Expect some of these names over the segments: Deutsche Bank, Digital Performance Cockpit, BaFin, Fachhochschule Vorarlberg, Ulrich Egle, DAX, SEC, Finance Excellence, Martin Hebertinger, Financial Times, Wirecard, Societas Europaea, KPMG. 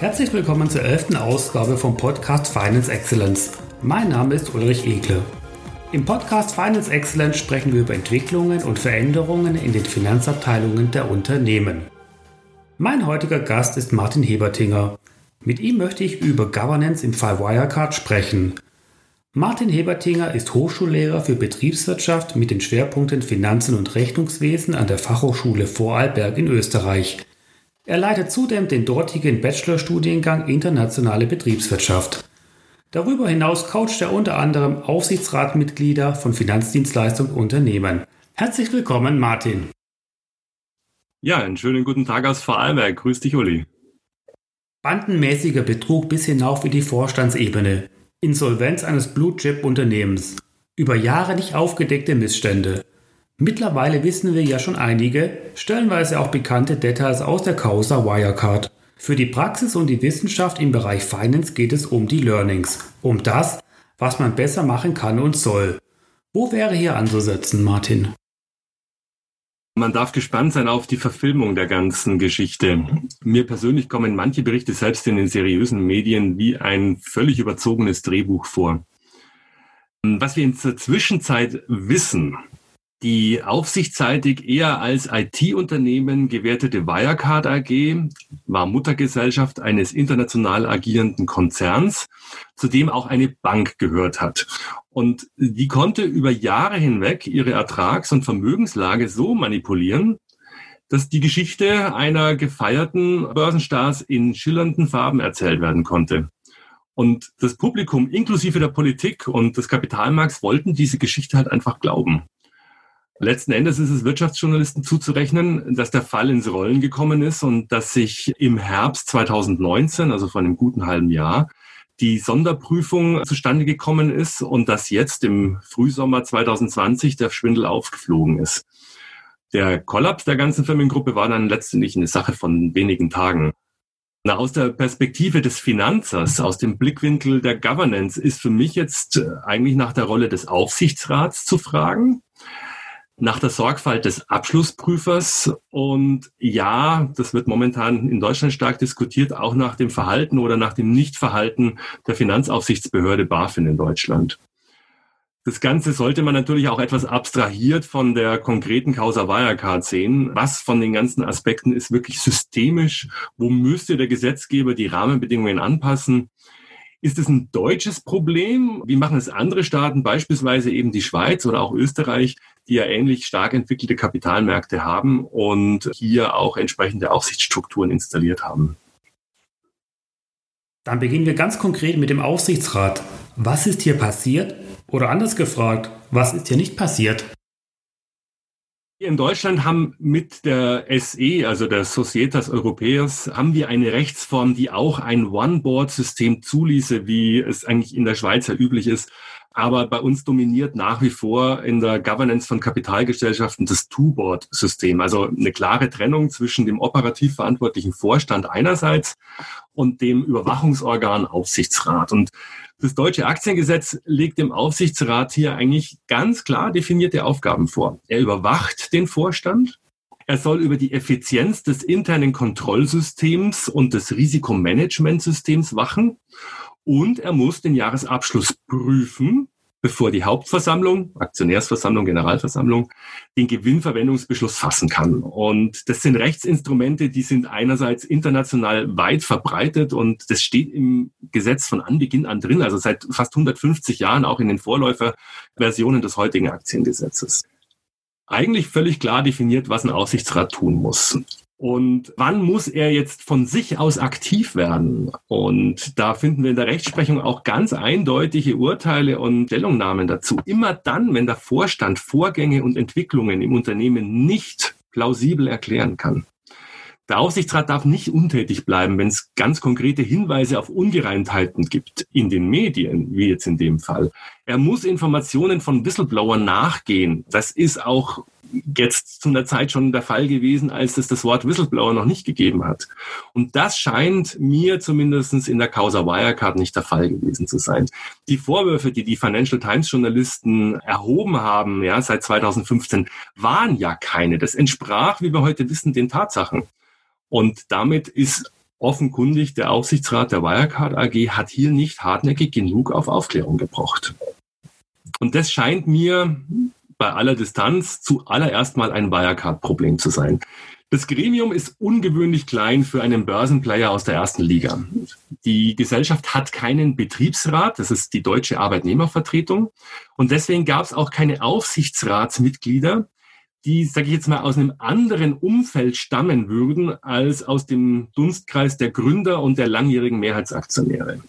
Herzlich willkommen zur 11. Ausgabe vom Podcast Finance Excellence. Mein Name ist Ulrich Egle. Im Podcast Finance Excellence sprechen wir über Entwicklungen und Veränderungen in den Finanzabteilungen der Unternehmen. Mein heutiger Gast ist Martin Hebertinger. Mit ihm möchte ich über Governance im Fall Wirecard sprechen. Martin Hebertinger ist Hochschullehrer für Betriebswirtschaft mit den Schwerpunkten Finanzen und Rechnungswesen an der Fachhochschule Vorarlberg in Österreich. Er leitet zudem den dortigen Bachelorstudiengang Internationale Betriebswirtschaft. Darüber hinaus coacht er unter anderem Aufsichtsratmitglieder von Finanzdienstleistungen und Unternehmen. Herzlich willkommen, Martin. Ja, einen schönen guten Tag aus Vorarlberg. Grüß dich, Uli. Bandenmäßiger Betrug bis hinauf in die Vorstandsebene. Insolvenz eines Blue-Chip-Unternehmens. Über Jahre nicht aufgedeckte Missstände. Mittlerweile wissen wir ja schon einige, stellenweise auch bekannte Details aus der Causa Wirecard. Für die Praxis und die Wissenschaft im Bereich Finance geht es um die Learnings. Um das, was man besser machen kann und soll. Wo wäre hier anzusetzen, Martin? Man darf gespannt sein auf die Verfilmung der ganzen Geschichte. Mir persönlich kommen manche Berichte selbst in den seriösen Medien wie ein völlig überzogenes Drehbuch vor. Was wir in der Zwischenzeit wissen: die aufsichtsseitig eher als IT-Unternehmen gewertete Wirecard AG war Muttergesellschaft eines international agierenden Konzerns, zu dem auch eine Bank gehört hat. Und die konnte über Jahre hinweg ihre Ertrags- und Vermögenslage so manipulieren, dass die Geschichte einer gefeierten Börsenstars in schillernden Farben erzählt werden konnte. Und das Publikum inklusive der Politik und des Kapitalmarkts wollten diese Geschichte halt einfach glauben. Letzten Endes ist es Wirtschaftsjournalisten zuzurechnen, dass der Fall ins Rollen gekommen ist und dass sich im Herbst 2019, also vor einem guten halben Jahr, die Sonderprüfung zustande gekommen ist und dass jetzt im Frühsommer 2020 der Schwindel aufgeflogen ist. Der Kollaps der ganzen Firmengruppe war dann letztendlich eine Sache von wenigen Tagen. Na, aus der Perspektive des Finanzers, aus dem Blickwinkel der Governance, ist für mich jetzt eigentlich nach der Rolle des Aufsichtsrats zu fragen, nach der Sorgfalt des Abschlussprüfers und ja, das wird momentan in Deutschland stark diskutiert, auch nach dem Verhalten oder nach dem Nichtverhalten der Finanzaufsichtsbehörde BaFin in Deutschland. Das Ganze sollte man natürlich auch etwas abstrahiert von der konkreten Causa Wirecard sehen. Was von den ganzen Aspekten ist wirklich systemisch? Wo müsste der Gesetzgeber die Rahmenbedingungen anpassen? Ist es ein deutsches Problem? Wie machen es andere Staaten, beispielsweise eben die Schweiz oder auch Österreich, die ja ähnlich stark entwickelte Kapitalmärkte haben und hier auch entsprechende Aufsichtsstrukturen installiert haben? Dann beginnen wir ganz konkret mit dem Aufsichtsrat. Was ist hier passiert? Oder anders gefragt, was ist hier nicht passiert? In Deutschland haben mit der SE, also der Societas Europaea, haben wir eine Rechtsform, die auch ein One-Board-System zuließe, wie es eigentlich in der Schweiz ja üblich ist. Aber bei uns dominiert nach wie vor in der Governance von Kapitalgesellschaften das Two-Board-System. Also eine klare Trennung zwischen dem operativ verantwortlichen Vorstand einerseits und dem Überwachungsorgan Aufsichtsrat. Und das deutsche Aktiengesetz legt dem Aufsichtsrat hier eigentlich ganz klar definierte Aufgaben vor. Er überwacht den Vorstand. Er soll über die Effizienz des internen Kontrollsystems und des Risikomanagementsystems wachen. Und er muss den Jahresabschluss prüfen, bevor die Hauptversammlung, Aktionärsversammlung, Generalversammlung, den Gewinnverwendungsbeschluss fassen kann. Und das sind Rechtsinstrumente, die sind einerseits international weit verbreitet und das steht im Gesetz von Anbeginn an drin, also seit fast 150 Jahren, auch in den Vorläuferversionen des heutigen Aktiengesetzes. Eigentlich völlig klar definiert, was ein Aufsichtsrat tun muss. Und wann muss er jetzt von sich aus aktiv werden? Und da finden wir in der Rechtsprechung auch ganz eindeutige Urteile und Stellungnahmen dazu. Immer dann, wenn der Vorstand Vorgänge und Entwicklungen im Unternehmen nicht plausibel erklären kann. Der Aufsichtsrat darf nicht untätig bleiben, wenn es ganz konkrete Hinweise auf Ungereimtheiten gibt in den Medien, wie jetzt in dem Fall. Er muss Informationen von Whistleblowern nachgehen. Das ist auch jetzt zu einer Zeit schon der Fall gewesen, als es das Wort Whistleblower noch nicht gegeben hat. Und das scheint mir zumindest in der Causa Wirecard nicht der Fall gewesen zu sein. Die Vorwürfe, die die Financial Times Journalisten erhoben haben, ja, seit 2015, waren ja keine. Das entsprach, wie wir heute wissen, den Tatsachen. Und damit ist Offenkundig, der Aufsichtsrat der Wirecard AG hat hier nicht hartnäckig genug auf Aufklärung gepocht. Und das scheint mir bei aller Distanz zuallererst mal ein Wirecard-Problem zu sein. Das Gremium ist ungewöhnlich klein für einen Börsenplayer aus der ersten Liga. Die Gesellschaft hat keinen Betriebsrat, das ist die Deutsche Arbeitnehmervertretung. Und deswegen gab es auch keine Aufsichtsratsmitglieder, die, sage ich jetzt mal, aus einem anderen Umfeld stammen würden als aus dem Dunstkreis der Gründer und der langjährigen Mehrheitsaktionäre.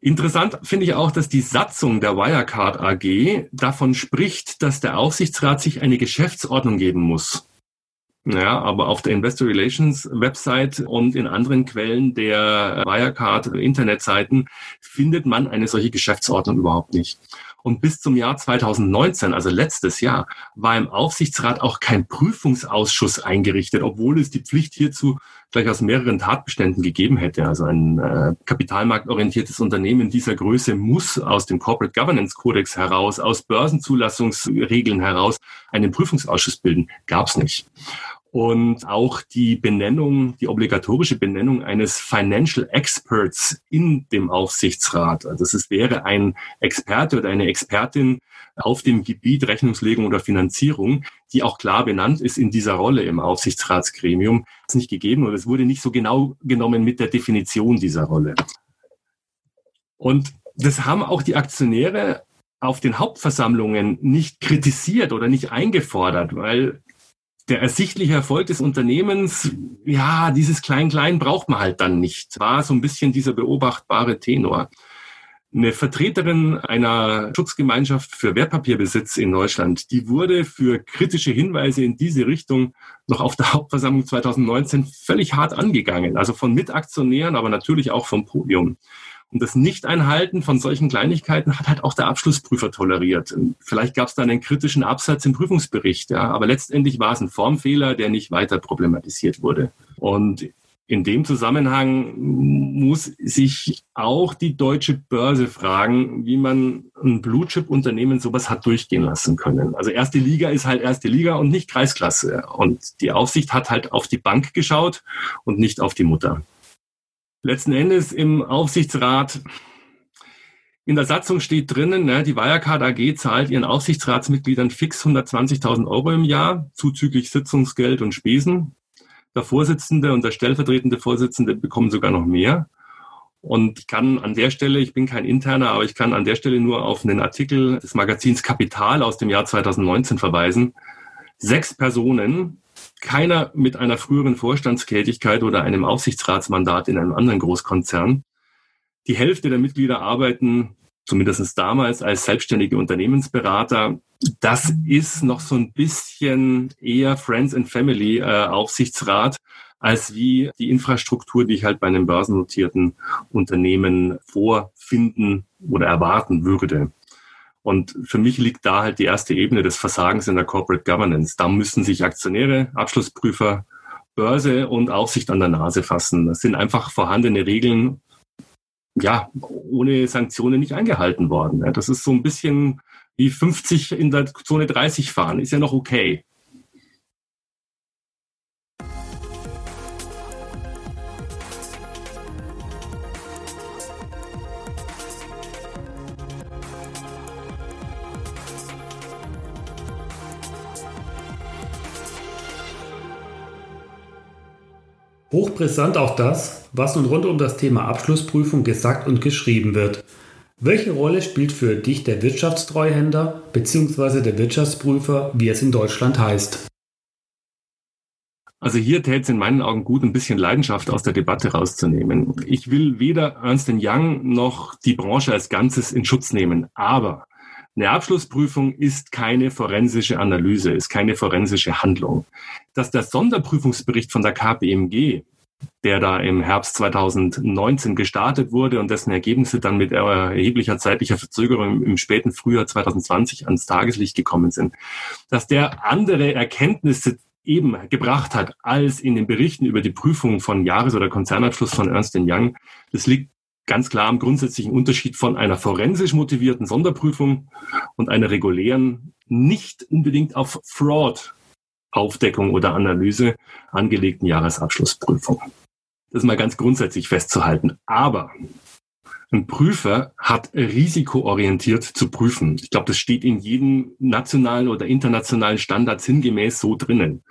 Interessant finde ich auch, dass die Satzung der Wirecard AG davon spricht, dass der Aufsichtsrat sich eine Geschäftsordnung geben muss. Ja, aber auf der Investor Relations Website und in anderen Quellen der Wirecard Internetseiten findet man eine solche Geschäftsordnung überhaupt nicht. Und bis zum Jahr 2019, also letztes Jahr, war im Aufsichtsrat auch kein Prüfungsausschuss eingerichtet, obwohl es die Pflicht hierzu gleich aus mehreren Tatbeständen gegeben hätte. Also ein kapitalmarktorientiertes Unternehmen dieser Größe muss aus dem Corporate Governance Codex heraus, aus Börsenzulassungsregeln heraus einen Prüfungsausschuss bilden. Gab's nicht. Und auch die Benennung, die obligatorische Benennung eines Financial Experts in dem Aufsichtsrat. Also es wäre ein Experte oder eine Expertin auf dem Gebiet Rechnungslegung oder Finanzierung, die auch klar benannt ist in dieser Rolle im Aufsichtsratsgremium, ist nicht gegeben oder es wurde nicht so genau genommen mit der Definition dieser Rolle. Und das haben auch die Aktionäre auf den Hauptversammlungen nicht kritisiert oder nicht eingefordert, weil der ersichtliche Erfolg des Unternehmens, ja, dieses Klein-Klein braucht man halt dann nicht. War so ein bisschen dieser beobachtbare Tenor. Eine Vertreterin einer Schutzgemeinschaft für Wertpapierbesitz in Deutschland, die wurde für kritische Hinweise in diese Richtung noch auf der Hauptversammlung 2019 völlig hart angegangen. Also von Mitaktionären, aber natürlich auch vom Podium. Und das Nicht-Einhalten von solchen Kleinigkeiten hat halt auch der Abschlussprüfer toleriert. Vielleicht gab es da einen kritischen Absatz im Prüfungsbericht, ja, aber letztendlich war es ein Formfehler, der nicht weiter problematisiert wurde. Und in dem Zusammenhang muss sich auch die deutsche Börse fragen, wie man ein Blue-Chip-Unternehmen sowas hat durchgehen lassen können. Also erste Liga ist halt erste Liga und nicht Kreisklasse. Und die Aufsicht hat halt auf die Bank geschaut und nicht auf die Mutter. Letzten Endes im Aufsichtsrat, in der Satzung steht drinnen, ne, die Wirecard AG zahlt ihren Aufsichtsratsmitgliedern fix 120.000 Euro im Jahr, zuzüglich Sitzungsgeld und Spesen. Der Vorsitzende und der stellvertretende Vorsitzende bekommen sogar noch mehr. Und ich kann an der Stelle, ich bin kein Interner, aber ich kann an der Stelle nur auf einen Artikel des Magazins Kapital aus dem Jahr 2019 verweisen. 6 Personen, keiner mit einer früheren Vorstandstätigkeit oder einem Aufsichtsratsmandat in einem anderen Großkonzern. Die Hälfte der Mitglieder arbeiten, zumindest damals, als selbstständige Unternehmensberater. Das ist noch so ein bisschen eher Friends and Family Aufsichtsrat, als wie die Infrastruktur, die ich halt bei einem börsennotierten Unternehmen vorfinden oder erwarten würde. Und für mich liegt da halt die erste Ebene des Versagens in der Corporate Governance. Da müssen sich Aktionäre, Abschlussprüfer, Börse und Aufsicht an der Nase fassen. Das sind einfach vorhandene Regeln, ja, ohne Sanktionen nicht eingehalten worden. Das ist so ein bisschen wie 50 in der Zone 30 fahren. Ist ja noch okay. Hochbrisant auch das, was nun rund um das Thema Abschlussprüfung gesagt und geschrieben wird. Welche Rolle spielt für dich der Wirtschaftstreuhänder bzw. der Wirtschaftsprüfer, wie es in Deutschland heißt? Also hier täte es in meinen Augen gut, ein bisschen Leidenschaft aus der Debatte rauszunehmen. Ich will weder Ernst & Young noch die Branche als Ganzes in Schutz nehmen, aber eine Abschlussprüfung ist keine forensische Analyse, ist keine forensische Handlung. Dass der Sonderprüfungsbericht von der KPMG, der da im Herbst 2019 gestartet wurde und dessen Ergebnisse dann mit erheblicher zeitlicher Verzögerung im späten Frühjahr 2020 ans Tageslicht gekommen sind, dass der andere Erkenntnisse eben gebracht hat als in den Berichten über die Prüfung von Jahres- oder Konzernabschluss von Ernst & Young, das liegt ganz klar am grundsätzlichen Unterschied von einer forensisch motivierten Sonderprüfung und einer regulären, nicht unbedingt auf Fraud, Aufdeckung oder Analyse angelegten Jahresabschlussprüfung. Das ist mal ganz grundsätzlich festzuhalten. Aber ein Prüfer hat risikoorientiert zu prüfen. Ich glaube, das steht in jedem nationalen oder internationalen Standard sinngemäß so drinnen.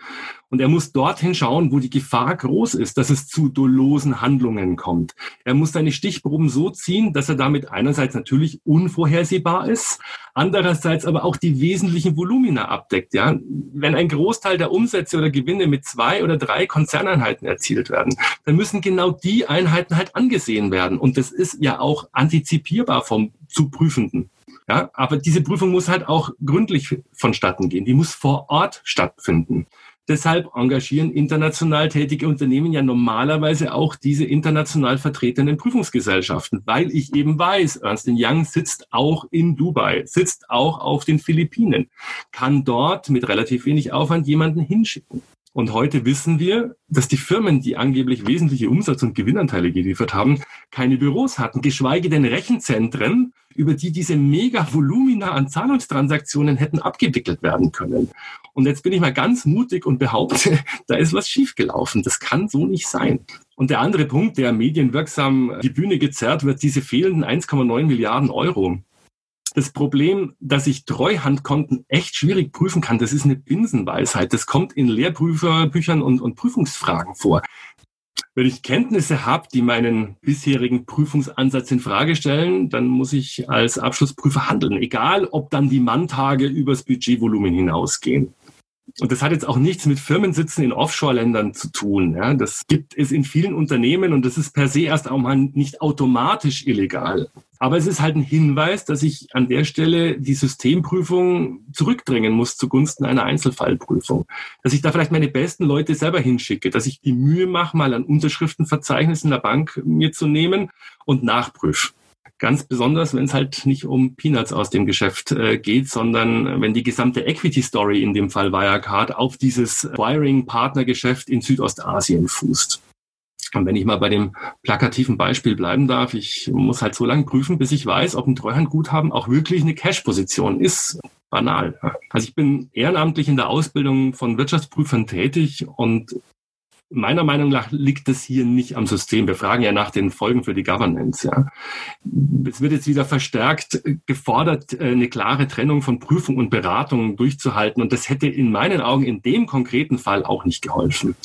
Und er muss dorthin schauen, wo die Gefahr groß ist, dass es zu dolosen Handlungen kommt. Er muss seine Stichproben so ziehen, dass er damit einerseits natürlich unvorhersehbar ist, andererseits aber auch die wesentlichen Volumina abdeckt. Ja? Wenn ein Großteil der Umsätze oder Gewinne mit 2 oder 3 Konzerneinheiten erzielt werden, dann müssen genau die Einheiten halt angesehen werden. Und das ist ja auch antizipierbar vom zu Prüfenden. Ja? Aber diese Prüfung muss halt auch gründlich vonstatten gehen. Die muss vor Ort stattfinden. Deshalb engagieren international tätige Unternehmen ja normalerweise auch diese international vertretenen Prüfungsgesellschaften, weil ich eben weiß, Ernst & Young sitzt auch in Dubai, sitzt auch auf den Philippinen, kann dort mit relativ wenig Aufwand jemanden hinschicken. Und heute wissen wir, dass die Firmen, die angeblich wesentliche Umsatz- und Gewinnanteile geliefert haben, keine Büros hatten, geschweige denn Rechenzentren, über die diese Mega-Volumina an Zahlungstransaktionen hätten abgewickelt werden können. Und jetzt bin ich mal ganz mutig und behaupte, da ist was schiefgelaufen. Das kann so nicht sein. Und der andere Punkt, der medienwirksam die Bühne gezerrt wird, diese fehlenden 1,9 Milliarden Euro. Das Problem, dass ich Treuhandkonten echt schwierig prüfen kann, das ist eine Binsenweisheit. Das kommt in Lehrprüferbüchern und Prüfungsfragen vor. Wenn ich Kenntnisse habe, die meinen bisherigen Prüfungsansatz in Frage stellen, dann muss ich als Abschlussprüfer handeln, egal ob dann die Manntage übers Budgetvolumen hinausgehen. Und das hat jetzt auch nichts mit Firmensitzen in Offshore-Ländern zu tun. Ja, das gibt es in vielen Unternehmen und das ist per se erst einmal nicht automatisch illegal. Aber es ist halt ein Hinweis, dass ich an der Stelle die Systemprüfung zurückdrängen muss zugunsten einer Einzelfallprüfung. Dass ich da vielleicht meine besten Leute selber hinschicke, dass ich die Mühe mache, mal ein Unterschriftenverzeichnis in der Bank mir zu nehmen und nachprüfe. Ganz besonders, wenn es halt nicht um Peanuts aus dem Geschäft geht, sondern wenn die gesamte Equity-Story, in dem Fall Wirecard, auf dieses Wiring-Partner-Geschäft in Südostasien fußt. Und wenn ich mal bei dem plakativen Beispiel bleiben darf, ich muss halt so lange prüfen, bis ich weiß, ob ein Treuhandguthaben auch wirklich eine Cash-Position ist. Banal. Also ich bin ehrenamtlich in der Ausbildung von Wirtschaftsprüfern tätig und meiner Meinung nach liegt es hier nicht am System. Wir fragen ja nach den Folgen für die Governance. Ja. Es wird jetzt wieder verstärkt gefordert, eine klare Trennung von Prüfung und Beratung durchzuhalten. Und das hätte in meinen Augen in dem konkreten Fall auch nicht geholfen.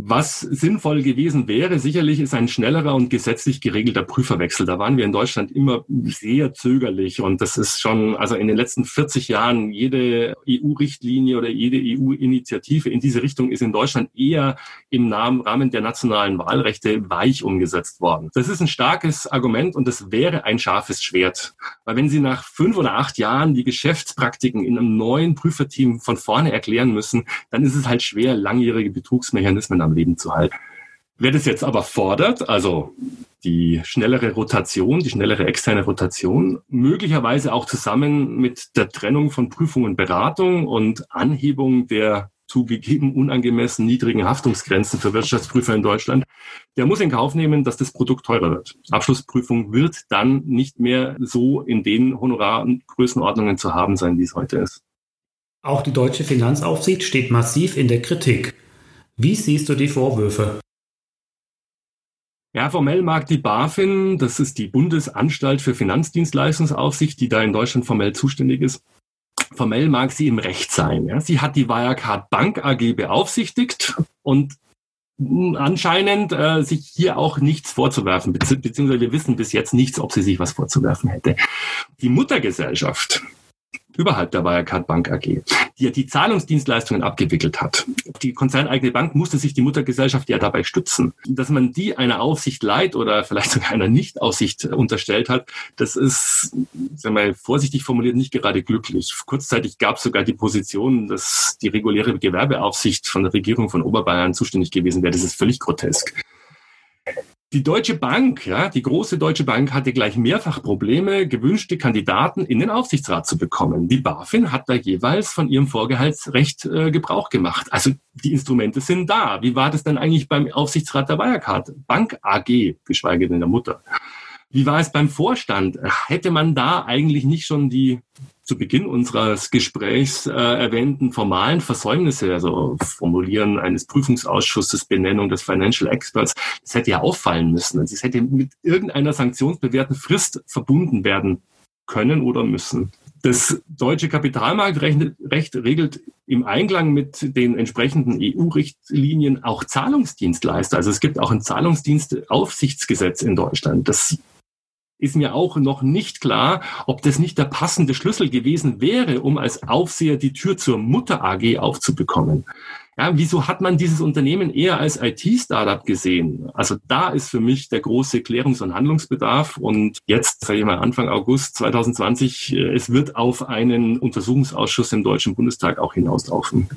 Was sinnvoll gewesen wäre, sicherlich ist ein schnellerer und gesetzlich geregelter Prüferwechsel. Da waren wir in Deutschland immer sehr zögerlich und das ist schon, also in den letzten 40 Jahren, jede EU-Richtlinie oder jede EU-Initiative in diese Richtung ist in Deutschland eher im Rahmen der nationalen Wahlrechte weich umgesetzt worden. Das ist ein starkes Argument und das wäre ein scharfes Schwert. Weil wenn Sie nach 5 oder 8 Jahren die Geschäftspraktiken in einem neuen Prüferteam von vorne erklären müssen, dann ist es halt schwer, langjährige Betrugsmechanismen am Leben zu halten. Wer das jetzt aber fordert, also die schnellere Rotation, die schnellere externe Rotation, möglicherweise auch zusammen mit der Trennung von Prüfung und Beratung und Anhebung der zugegeben unangemessen niedrigen Haftungsgrenzen für Wirtschaftsprüfer in Deutschland, der muss in Kauf nehmen, dass das Produkt teurer wird. Abschlussprüfung wird dann nicht mehr so in den Honorargrößenordnungen zu haben sein, wie es heute ist. Auch die deutsche Finanzaufsicht steht massiv in der Kritik. Wie siehst du die Vorwürfe? Ja, formell mag die BaFin, das ist die Bundesanstalt für Finanzdienstleistungsaufsicht, die da in Deutschland formell zuständig ist, formell mag sie im Recht sein. Ja. Sie hat die Wirecard Bank AG beaufsichtigt und anscheinend sich hier auch nichts vorzuwerfen, beziehungsweise wir wissen bis jetzt nichts, ob sie sich was vorzuwerfen hätte. Die Muttergesellschaft überhalb der Wirecard Bank AG, die ja die Zahlungsdienstleistungen abgewickelt hat. Die konzerneigene Bank musste sich die Muttergesellschaft ja dabei stützen. Dass man die einer Aufsicht leiht oder vielleicht sogar einer Nichtaufsicht unterstellt hat, das ist, sagen wir mal vorsichtig formuliert, nicht gerade glücklich. Kurzzeitig gab es sogar die Position, dass die reguläre Gewerbeaufsicht von der Regierung von Oberbayern zuständig gewesen wäre. Das ist völlig grotesk. Die Deutsche Bank, ja, die große Deutsche Bank hatte gleich mehrfach Probleme, gewünschte Kandidaten in den Aufsichtsrat zu bekommen. Die BaFin hat da jeweils von ihrem Vorgehaltsrecht Gebrauch gemacht. Also die Instrumente sind da. Wie war das denn eigentlich beim Aufsichtsrat der Wirecard Bank AG, geschweige denn der Mutter? Wie war es beim Vorstand? Hätte man da eigentlich nicht schon die zu Beginn unseres Gesprächs erwähnten formalen Versäumnisse, also Formulieren eines Prüfungsausschusses, Benennung des Financial Experts, das hätte ja auffallen müssen. Also es hätte mit irgendeiner sanktionsbewährten Frist verbunden werden können oder müssen. Das deutsche Kapitalmarktrecht regelt im Einklang mit den entsprechenden EU-Richtlinien auch Zahlungsdienstleister. Also es gibt auch ein Zahlungsdienstaufsichtsgesetz in Deutschland. Das ist mir auch noch nicht klar, ob das nicht der passende Schlüssel gewesen wäre, um als Aufseher die Tür zur Mutter AG aufzubekommen. Ja, wieso hat man dieses Unternehmen eher als IT-Startup gesehen? Also da ist für mich der große Klärungs- und Handlungsbedarf. Und jetzt, sage ich mal, Anfang August 2020, es wird auf einen Untersuchungsausschuss im Deutschen Bundestag auch hinauslaufen.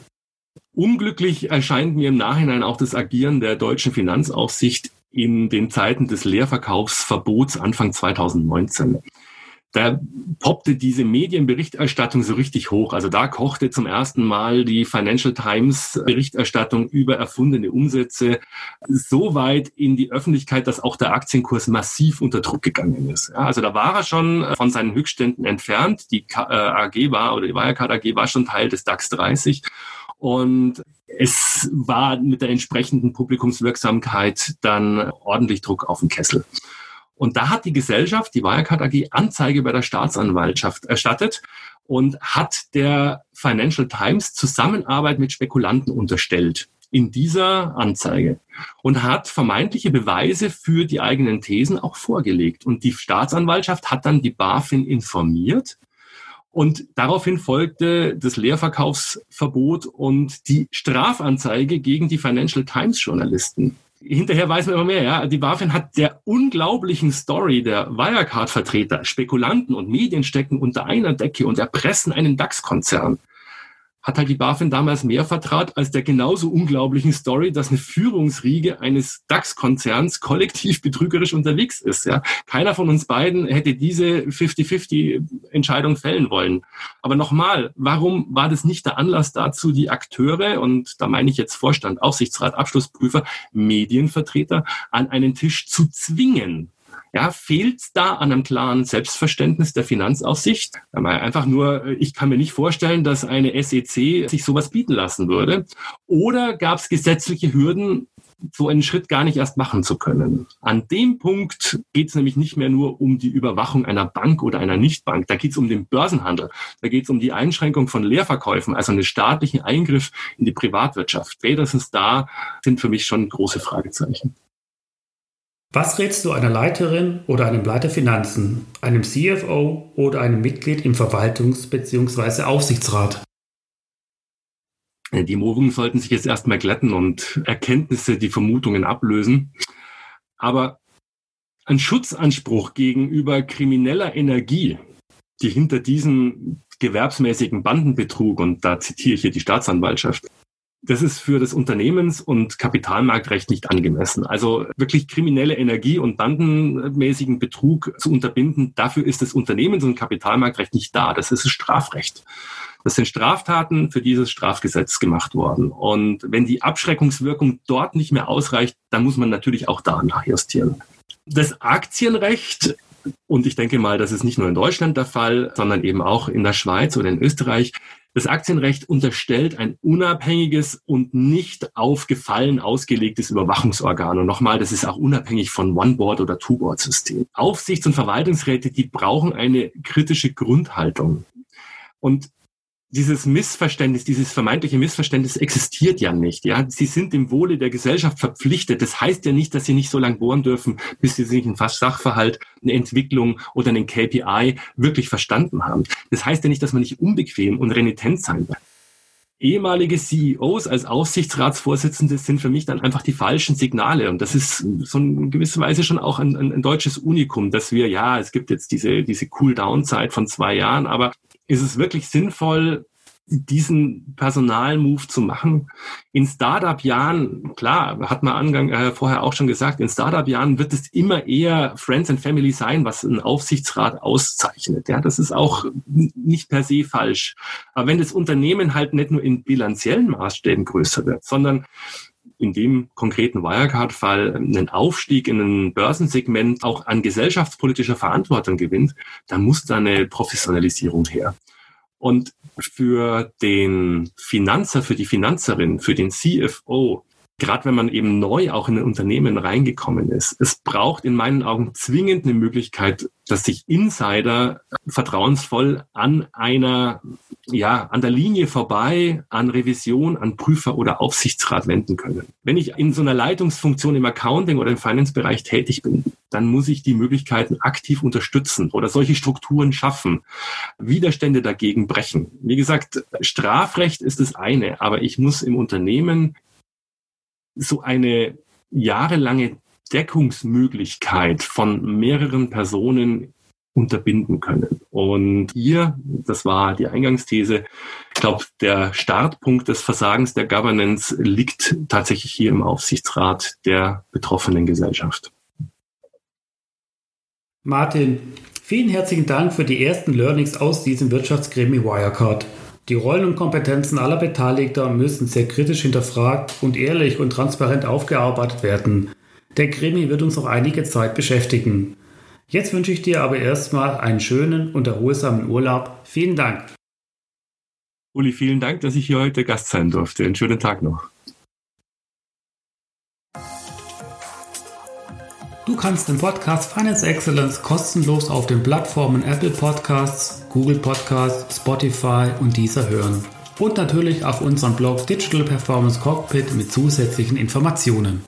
Unglücklich erscheint mir im Nachhinein auch das Agieren der deutschen Finanzaufsicht in den Zeiten des Leerverkaufsverbots Anfang 2019. Da poppte diese Medienberichterstattung so richtig hoch. Also da kochte zum ersten Mal die Financial Times Berichterstattung über erfundene Umsätze so weit in die Öffentlichkeit, dass auch der Aktienkurs massiv unter Druck gegangen ist. Ja, also da war er schon von seinen Höchstständen entfernt. Die die Wirecard AG war schon Teil des DAX 30. Und es war mit der entsprechenden Publikumswirksamkeit dann ordentlich Druck auf den Kessel. Und da hat die Gesellschaft, die Wirecard AG, Anzeige bei der Staatsanwaltschaft erstattet und hat der Financial Times Zusammenarbeit mit Spekulanten unterstellt in dieser Anzeige und hat vermeintliche Beweise für die eigenen Thesen auch vorgelegt. Und die Staatsanwaltschaft hat dann die BaFin informiert und daraufhin folgte das Leerverkaufsverbot und die Strafanzeige gegen die Financial Times Journalisten. Hinterher weiß man immer mehr, ja. Die BaFin hat der unglaublichen Story der Wirecard-Vertreter, Spekulanten und Medien stecken unter einer Decke und erpressen einen DAX-Konzern. Hat halt die BaFin damals mehr vertraut als der genauso unglaublichen Story, dass eine Führungsriege eines DAX-Konzerns kollektiv betrügerisch unterwegs ist. Ja. Keiner von uns beiden hätte diese 50-50-Entscheidung fällen wollen. Aber nochmal, warum war das nicht der Anlass dazu, die Akteure, und da meine ich jetzt Vorstand, Aufsichtsrat, Abschlussprüfer, Medienvertreter, an einen Tisch zu zwingen? Ja, fehlt da an einem klaren Selbstverständnis der Finanzaufsicht? Einfach nur, ich kann mir nicht vorstellen, dass eine SEC sich sowas bieten lassen würde. Oder gab es gesetzliche Hürden, so einen Schritt gar nicht erst machen zu können? An dem Punkt geht es nämlich nicht mehr nur um die Überwachung einer Bank oder einer Nichtbank. Da geht es um den Börsenhandel. Da geht es um die Einschränkung von Leerverkäufen, also einen staatlichen Eingriff in die Privatwirtschaft. Spätestens da sind für mich schon große Fragezeichen. Was rätst du einer Leiterin oder einem Leiter Finanzen, einem CFO oder einem Mitglied im Verwaltungs- bzw. Aufsichtsrat? Die Mohrungen sollten sich jetzt erstmal glätten und Erkenntnisse, die Vermutungen ablösen. Aber ein Schutzanspruch gegenüber krimineller Energie, die hinter diesem gewerbsmäßigen Bandenbetrug, und da zitiere ich hier die Staatsanwaltschaft, das ist für das Unternehmens- und Kapitalmarktrecht nicht angemessen. Also wirklich kriminelle Energie und bandenmäßigen Betrug zu unterbinden, dafür ist das Unternehmens- und Kapitalmarktrecht nicht da. Das ist das Strafrecht. Das sind Straftaten für dieses Strafgesetz gemacht worden. Und wenn die Abschreckungswirkung dort nicht mehr ausreicht, dann muss man natürlich auch da nachjustieren. Das Aktienrecht, und ich denke mal, das ist nicht nur in Deutschland der Fall, sondern eben auch in der Schweiz oder in Österreich, das Aktienrecht unterstellt ein unabhängiges und nicht auf Gefallen ausgelegtes Überwachungsorgan. Und nochmal, das ist auch unabhängig von One-Board- oder Two-Board-System. Aufsichts- und Verwaltungsräte, die brauchen eine kritische Grundhaltung. Und dieses vermeintliche Missverständnis existiert ja nicht. Ja, sie sind dem Wohle der Gesellschaft verpflichtet. Das heißt ja nicht, dass sie nicht so lange bohren dürfen, bis sie sich einen Sachverhalt, eine Entwicklung oder einen KPI wirklich verstanden haben. Das heißt ja nicht, dass man nicht unbequem und renitent sein darf. Ehemalige CEOs als Aufsichtsratsvorsitzende sind für mich dann einfach die falschen Signale. Und das ist so in gewisser Weise schon auch ein deutsches Unikum, dass wir, ja, es gibt jetzt diese Cool-Down-Zeit von 2 Jahren, aber ist es wirklich sinnvoll, diesen Personalmove zu machen? In Startup-Jahren, klar, hat man vorher auch schon gesagt, in Startup-Jahren wird es immer eher Friends and Family sein, was ein Aufsichtsrat auszeichnet. Ja, das ist auch nicht per se falsch. Aber wenn das Unternehmen halt nicht nur in bilanziellen Maßstäben größer wird, sondern in dem konkreten Wirecard-Fall einen Aufstieg in ein Börsensegment auch an gesellschaftspolitischer Verantwortung gewinnt, dann muss da eine Professionalisierung her. Und für den Finanzer, für die Finanzerin, für den CFO, gerade wenn man eben neu auch in ein Unternehmen reingekommen ist, es braucht in meinen Augen zwingend eine Möglichkeit, dass sich Insider vertrauensvoll an einer, ja, an der Linie vorbei, an Revision, an Prüfer oder Aufsichtsrat wenden können. Wenn ich in so einer Leitungsfunktion im Accounting oder im Finance-Bereich tätig bin, dann muss ich die Möglichkeiten aktiv unterstützen oder solche Strukturen schaffen, Widerstände dagegen brechen. Wie gesagt, Strafrecht ist das eine, aber ich muss im Unternehmen so eine jahrelange Deckungsmöglichkeit von mehreren Personen unterbinden können. Und hier, das war die Eingangsthese, ich glaube, der Startpunkt des Versagens der Governance liegt tatsächlich hier im Aufsichtsrat der betroffenen Gesellschaft. Martin, vielen herzlichen Dank für die ersten Learnings aus diesem Wirtschaftsgremium Wirecard. Die Rollen und Kompetenzen aller Beteiligter müssen sehr kritisch hinterfragt und ehrlich und transparent aufgearbeitet werden. Der Gremium wird uns noch einige Zeit beschäftigen. Jetzt wünsche ich dir aber erstmal einen schönen und erholsamen Urlaub. Vielen Dank. Uli, vielen Dank, dass ich hier heute Gast sein durfte. Einen schönen Tag noch. Du kannst den Podcast Finance Excellence kostenlos auf den Plattformen Apple Podcasts, Google Podcasts, Spotify und Deezer hören. Und natürlich auf unserem Blog Digital Performance Cockpit mit zusätzlichen Informationen.